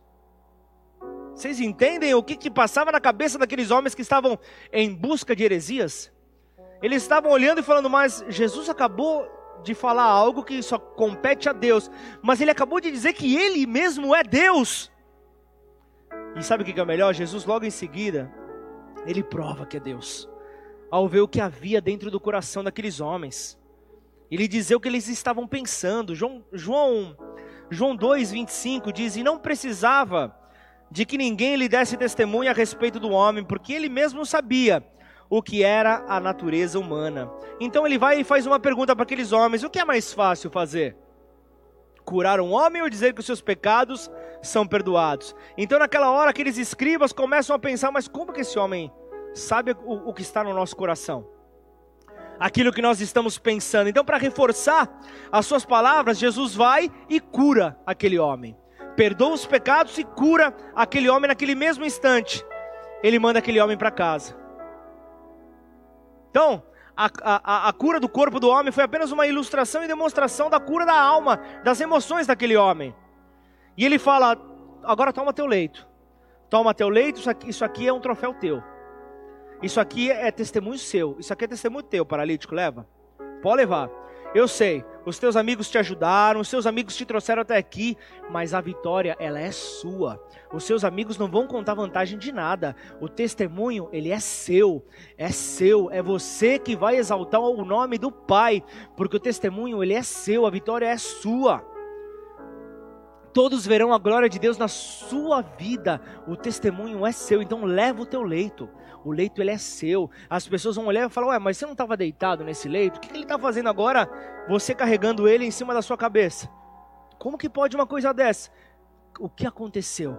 Vocês entendem o que, que passava na cabeça daqueles homens que estavam em busca de heresias? Eles estavam olhando e falando: mas Jesus acabou de falar algo que só compete a Deus, mas Ele acabou de dizer que Ele mesmo é Deus. E sabe o que, que é melhor? Jesus logo em seguida, Ele prova que é Deus, ao ver o que havia dentro do coração daqueles homens. Ele dizia o que eles estavam pensando. João, João, João dois, vinte e cinco diz: e não precisava de que ninguém lhe desse testemunho a respeito do homem, porque ele mesmo sabia o que era a natureza humana. Então ele vai e faz uma pergunta para aqueles homens: o que é mais fácil fazer? Curar um homem ou dizer que os seus pecados são perdoados? Então naquela hora aqueles escribas começam a pensar: mas como que esse homem sabe o, o que está no nosso coração, aquilo que nós estamos pensando? Então, para reforçar as suas palavras, Jesus vai e cura aquele homem, perdoa os pecados e cura aquele homem. Naquele mesmo instante, Ele manda aquele homem para casa. Então, a, a, a cura do corpo do homem foi apenas uma ilustração e demonstração da cura da alma, das emoções daquele homem. E Ele fala: agora toma teu leito, toma teu leito, isso aqui, isso aqui é um troféu teu. Isso aqui é testemunho seu, isso aqui é testemunho teu, paralítico, leva, pode levar. Eu sei, os teus amigos te ajudaram, os seus amigos te trouxeram até aqui, mas a vitória, ela é sua. Os seus amigos não vão contar vantagem de nada, o testemunho, ele é seu, é seu, é você que vai exaltar o nome do Pai, porque o testemunho, ele é seu, a vitória é sua. Todos verão a glória de Deus na sua vida, o testemunho é seu, então leva o teu leito, o leito ele é seu. As pessoas vão olhar e falar: ué, mas você não estava deitado nesse leito? O que, que ele está fazendo agora, você carregando ele em cima da sua cabeça? Como que pode uma coisa dessa? O que aconteceu?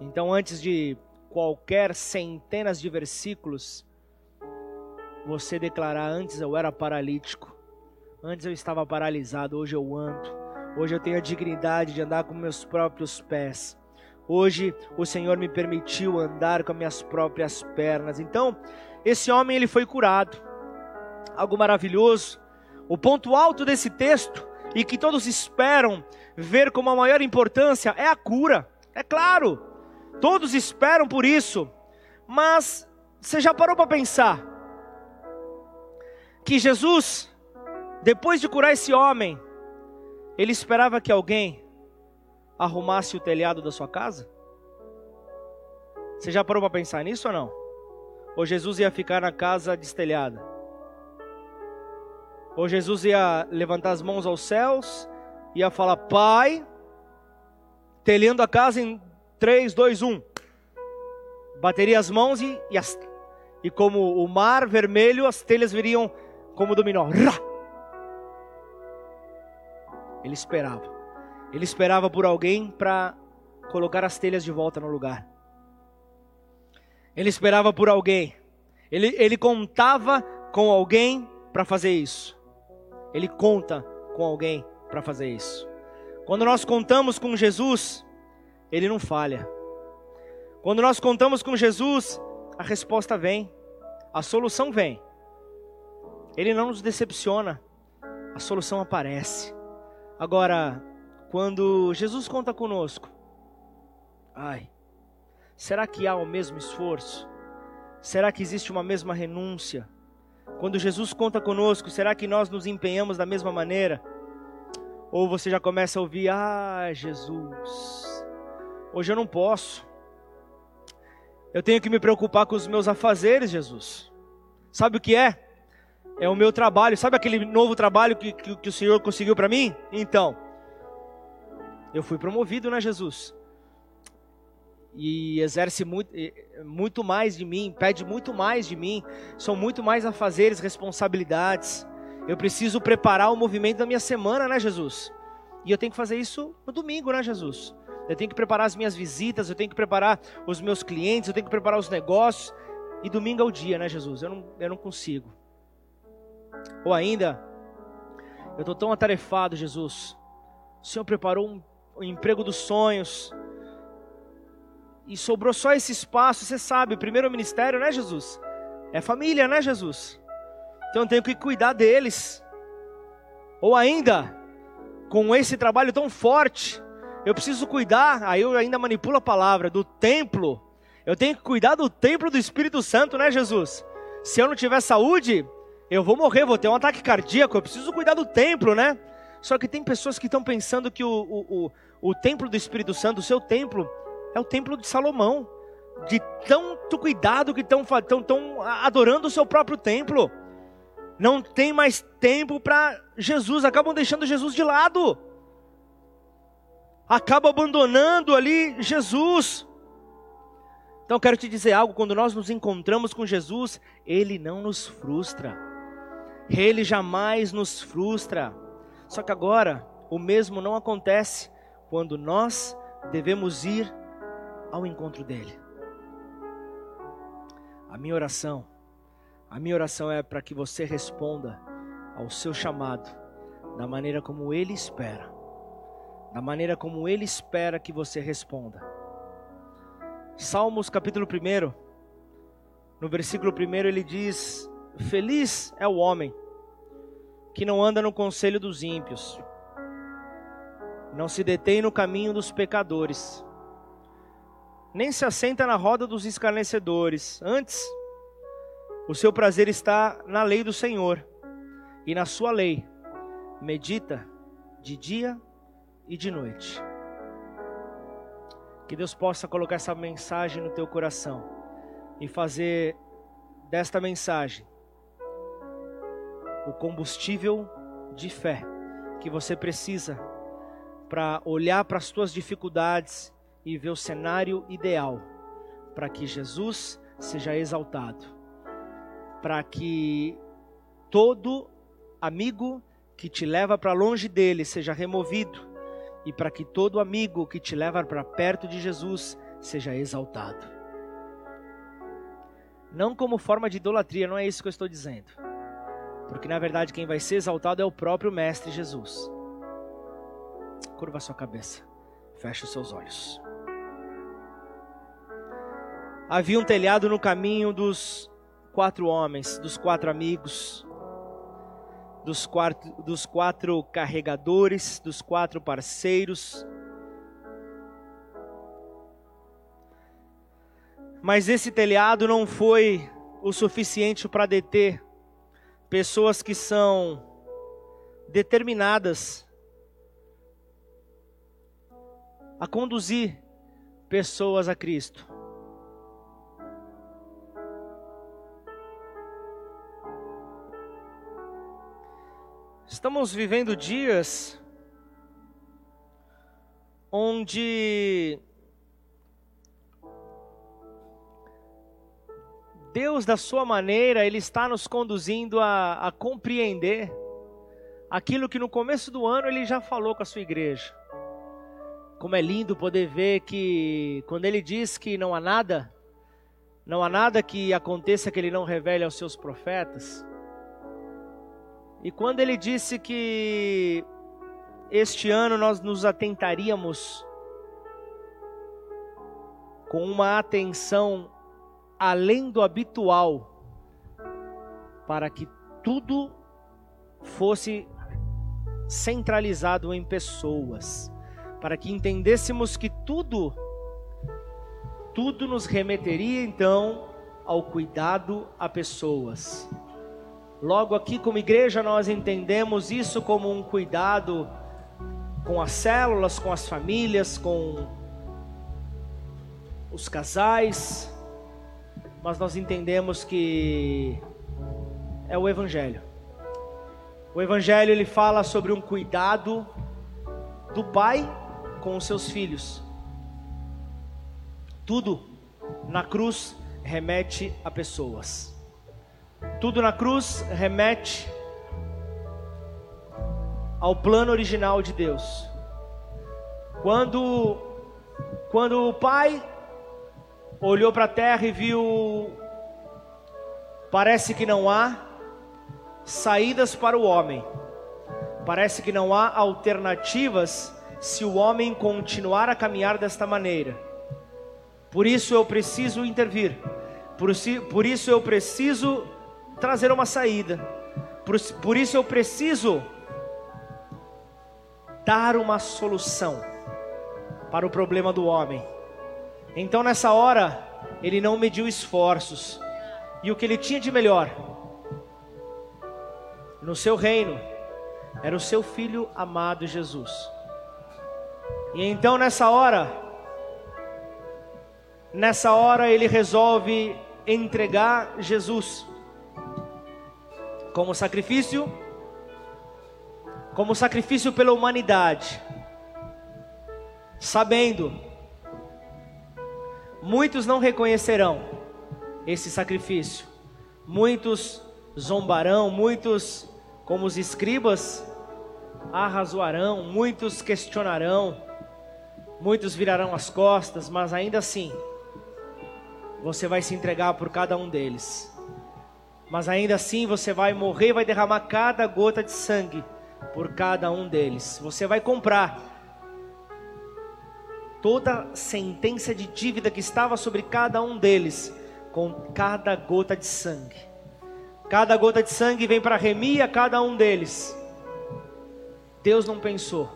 Então, antes de qualquer centenas de versículos, você declarar: antes eu era paralítico, antes eu estava paralisado, hoje eu ando. Hoje eu tenho a dignidade de andar com meus próprios pés. Hoje o Senhor me permitiu andar com as minhas próprias pernas. Então, esse homem, ele foi curado. Algo maravilhoso. O ponto alto desse texto, e que todos esperam ver como a maior importância, é a cura. É claro, todos esperam por isso. Mas Você já parou para pensar que Jesus, depois de curar esse homem, ele esperava que alguém arrumasse o telhado da sua casa? Você já parou para pensar nisso ou não? Ou Jesus ia ficar na casa destelhada? Ou Jesus ia levantar as mãos aos céus, ia falar: Pai, telhando a casa em três, dois, um. Bateria as mãos e, e, as, e como o mar vermelho, as telhas viriam como dominó. Ele esperava. Ele esperava por alguém para colocar as telhas de volta no lugar. Ele esperava por alguém. Ele, ele contava com alguém para fazer isso. Ele conta com alguém para fazer isso. Quando nós contamos com Jesus, Ele não falha. Quando nós contamos com Jesus, a resposta vem. A solução vem. Ele não nos decepciona. A solução aparece. Agora, quando Jesus conta conosco, ai, será que há o mesmo esforço? Será que existe uma mesma renúncia? Quando Jesus conta conosco, será que nós nos empenhamos da mesma maneira? Ou você já começa a ouvir: ah, Jesus, hoje eu não posso. Eu tenho que me preocupar com os meus afazeres, Jesus. Sabe o que é? É o meu trabalho. Sabe aquele novo trabalho que, que, que o Senhor conseguiu para mim? Então, eu fui promovido, né, Jesus? E exerce muito, muito mais de mim, pede muito mais de mim. São muito mais afazeres, responsabilidades. Eu preciso preparar o movimento da minha semana, né, Jesus? E eu tenho que fazer isso no domingo, né, Jesus? Eu tenho que preparar as minhas visitas, eu tenho que preparar os meus clientes, eu tenho que preparar os negócios. E domingo é o dia, né, Jesus? Eu não, eu não consigo. Ou ainda, eu estou tão atarefado, Jesus. O Senhor preparou um, um emprego dos sonhos. E sobrou só esse espaço, você sabe, primeiro o ministério, né, Jesus? É família, né, Jesus? Então eu tenho que cuidar deles. Ou ainda, com esse trabalho tão forte, eu preciso cuidar, aí eu ainda manipulo a palavra, do templo. Eu tenho que cuidar do templo do Espírito Santo, né, Jesus? Se eu não tiver saúde, eu vou morrer, vou ter um ataque cardíaco, eu preciso cuidar do templo, né? Só que tem pessoas que estão pensando que o, o, o, o templo do Espírito Santo, o seu templo, é o templo de Salomão. De tanto cuidado que estão tão, tão adorando o seu próprio templo. Não tem mais tempo para Jesus, acabam deixando Jesus de lado. Acabam abandonando ali Jesus. Então quero te dizer algo, quando nós nos encontramos com Jesus, Ele não nos frustra. Ele jamais nos frustra. Só que agora, o mesmo não acontece quando nós devemos ir ao encontro dEle. A minha oração... A minha oração é para que você responda ao seu chamado da maneira como Ele espera. Da maneira como Ele espera que você responda. Salmos capítulo um, no versículo um ele diz: Feliz é o homem que não anda no conselho dos ímpios, não se detém no caminho dos pecadores, nem se assenta na roda dos escarnecedores. Antes, o seu prazer está na lei do Senhor, e na sua lei medita de dia e de noite. Que Deus possa colocar essa mensagem no teu coração e fazer desta mensagem o combustível de fé que você precisa para olhar para as tuas dificuldades e ver o cenário ideal para que Jesus seja exaltado. Para que todo amigo que te leva para longe dele seja removido. E para que todo amigo que te leva para perto de Jesus seja exaltado. Não como forma de idolatria, não é isso que eu estou dizendo. Porque na verdade quem vai ser exaltado é o próprio Mestre Jesus. Curva sua cabeça, fecha os seus olhos. Havia um telhado no caminho dos... quatro homens, dos quatro amigos, dos quatro, dos quatro carregadores, dos quatro parceiros. Mas esse telhado não foi o suficiente para deter pessoas que são determinadas a conduzir pessoas a Cristo. Estamos vivendo dias onde Deus, da sua maneira, Ele está nos conduzindo a, a compreender aquilo que no começo do ano Ele já falou com a sua igreja. Como é lindo poder ver que quando Ele diz que não há nada, não há nada que aconteça que Ele não revele aos seus profetas. E quando Ele disse que este ano nós nos atentaríamos com uma atenção além do habitual, para que tudo fosse centralizado em pessoas, para que entendêssemos que tudo, tudo nos remeteria então ao cuidado a pessoas. Logo aqui como igreja nós entendemos isso como um cuidado com as células, com as famílias, com os casais, mas nós entendemos que é o Evangelho. O Evangelho, ele fala sobre um cuidado do Pai com os seus filhos. Tudo na cruz remete a pessoas. Tudo na cruz remete ao plano original de Deus. Quando, quando o Pai olhou para a terra e viu, parece que não há saídas para o homem, parece que não há alternativas se o homem continuar a caminhar desta maneira. Por isso eu preciso intervir, por, por isso eu preciso trazer uma saída, por, por isso eu preciso dar uma solução para o problema do homem. Então nessa hora, ele não mediu esforços. E o que ele tinha de melhor no seu reino era o seu filho amado Jesus. E então nessa hora, nessa hora ele resolve entregar Jesus como sacrifício, como sacrifício pela humanidade, sabendo muitos não reconhecerão esse sacrifício, muitos zombarão, muitos, como os escribas, arrazoarão, muitos questionarão, muitos virarão as costas, mas ainda assim, você vai se entregar por cada um deles. Mas ainda assim você vai morrer, vai derramar cada gota de sangue por cada um deles. Você vai comprar toda sentença de dívida que estava sobre cada um deles, com cada gota de sangue. Cada gota de sangue vem para remir a cada um deles. Deus não pensou,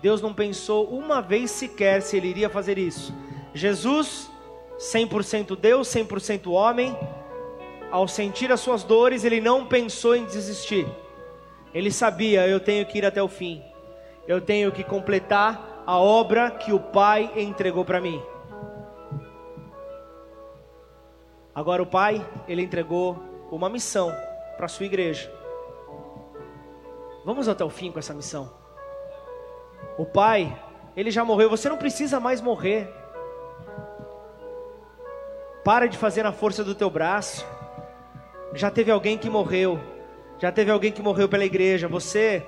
Deus não pensou uma vez sequer se Ele iria fazer isso. Jesus, cem por cento Deus, cem por cento homem, ao sentir as suas dores, Ele não pensou em desistir. Ele sabia, eu tenho que ir até o fim, eu tenho que completar a obra que o Pai entregou para mim. Agora o Pai, Ele entregou uma missão para a sua igreja. Vamos até o fim com essa missão. O Pai, Ele já morreu, você não precisa mais morrer. Para de fazer na força do teu braço. Já teve alguém que morreu, já teve alguém que morreu pela igreja, você...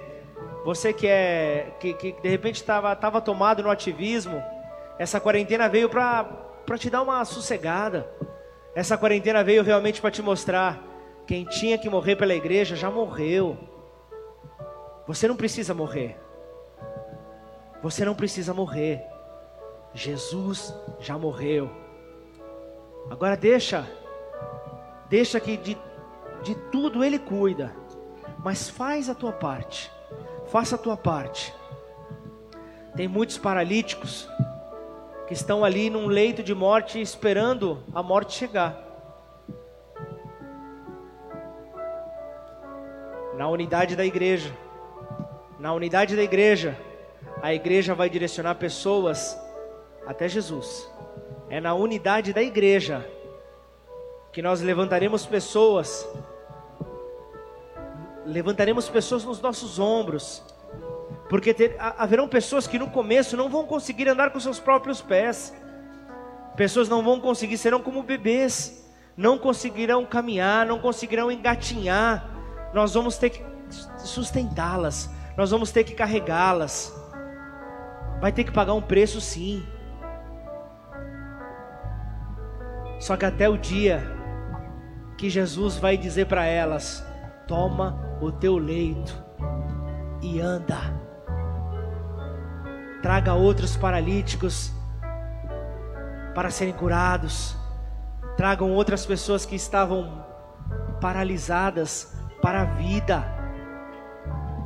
Você que, é, que, que de repente estava tomado no ativismo, essa quarentena veio para te dar uma sossegada. Essa quarentena veio realmente para te mostrar, quem tinha que morrer pela igreja já morreu. Você não precisa morrer. Você não precisa morrer. Jesus já morreu. Agora deixa, deixa que de, de tudo Ele cuida, mas faz a tua parte. Faça a tua parte. Tem muitos paralíticos que estão ali num leito de morte esperando a morte chegar. unidade da igreja. Na unidade da igreja, a igreja vai direcionar pessoas até Jesus. É na unidade da igreja que nós levantaremos pessoas, levantaremos pessoas nos nossos ombros, porque ter, haverão pessoas que no começo não vão conseguir andar com seus próprios pés, pessoas não vão conseguir, serão como bebês, não conseguirão caminhar, não conseguirão engatinhar, nós vamos ter que sustentá-las, nós vamos ter que carregá-las, vai ter que pagar um preço sim, só que até o dia que Jesus vai dizer para elas: toma o teu leito e anda, traga outros paralíticos para serem curados, tragam outras pessoas que estavam paralisadas para a vida,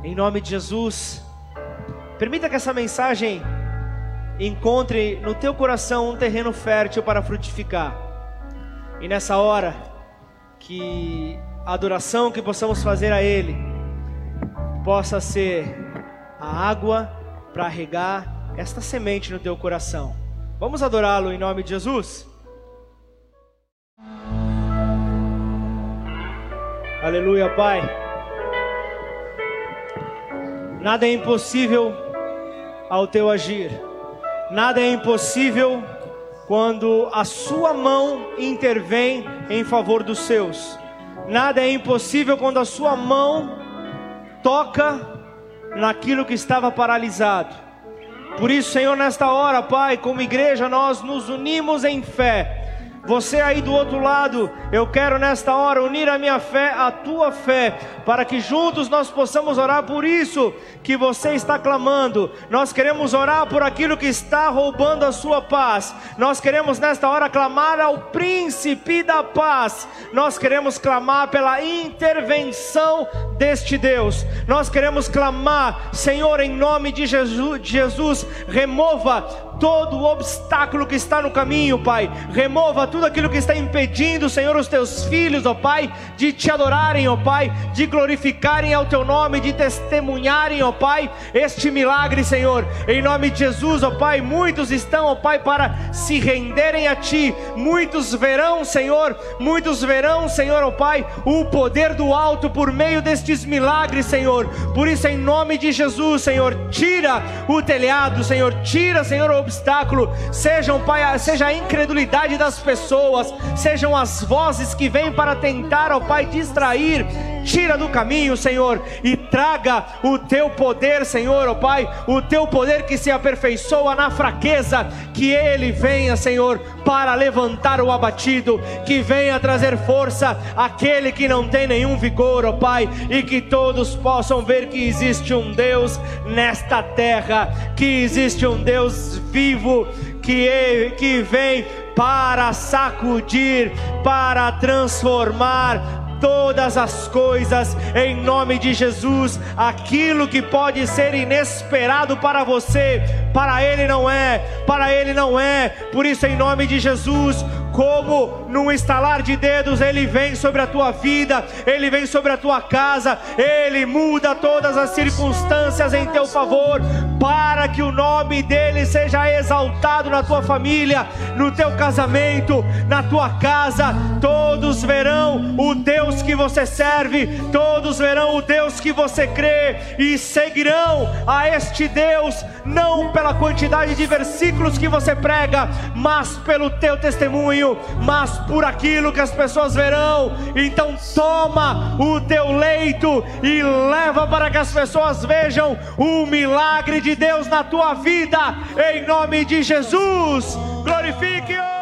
em nome de Jesus. Permita que essa mensagem encontre no teu coração um terreno fértil para frutificar, e nessa hora, que a adoração que possamos fazer a Ele possa ser a água para regar esta semente no teu coração. Vamos adorá-lo em nome de Jesus? Aleluia, Pai. Nada é impossível ao teu agir. Nada é impossível quando a sua mão intervém em favor dos seus. Nada é impossível quando a sua mão toca naquilo que estava paralisado. Por isso, Senhor, nesta hora, Pai, como igreja, nós nos unimos em fé. Você aí do outro lado, eu quero nesta hora unir a minha fé à tua fé, para que juntos nós possamos orar por isso que você está clamando. Nós queremos orar por aquilo que está roubando a sua paz. Nós queremos nesta hora clamar ao Príncipe da Paz. Nós queremos clamar pela intervenção deste Deus. Nós queremos clamar: Senhor, em nome de Jesus, Jesus, remova todo o obstáculo que está no caminho, Pai. Remova tudo aquilo que está impedindo, Senhor, os teus filhos, ó Pai, de te adorarem, ó Pai, de glorificarem ao teu nome, de testemunharem, ó Pai, este milagre, Senhor. Em nome de Jesus, ó Pai, muitos estão, ó Pai, para se renderem a Ti. Muitos verão, Senhor, muitos verão, Senhor, ó Pai, o poder do alto por meio destes milagres, Senhor. Por isso, em nome de Jesus, Senhor, tira o telhado, Senhor, tira, Senhor, o obstáculo, sejam, Pai, seja a incredulidade das pessoas, sejam as vozes que vêm para tentar, ó Pai, distrair. Tira do caminho, Senhor, e traga o teu poder, Senhor, ó Pai, o teu poder que se aperfeiçoa na fraqueza, que Ele venha, Senhor, para levantar o abatido, que venha trazer força àquele que não tem nenhum vigor, ó Pai, e que todos possam ver que existe um Deus nesta terra, que existe um Deus vivo, que, que vem para sacudir, para transformar todas as coisas, em nome de Jesus. Aquilo que pode ser inesperado para você, para Ele não é, para Ele não é. Por isso, em nome de Jesus, como num estalar de dedos, Ele vem sobre a tua vida, Ele vem sobre a tua casa, Ele muda todas as circunstâncias em teu favor, para que o nome dEle seja exaltado na tua família, no teu casamento, na tua casa. Todos verão o Deus que você serve, todos verão o Deus que você crê, e seguirão a este Deus, não pela quantidade de versículos que você prega, mas pelo teu testemunho, mas por aquilo que as pessoas verão. Então toma o teu leito e leva para que as pessoas vejam o milagre de Deus na tua vida, em nome de Jesus. Glorifique-o.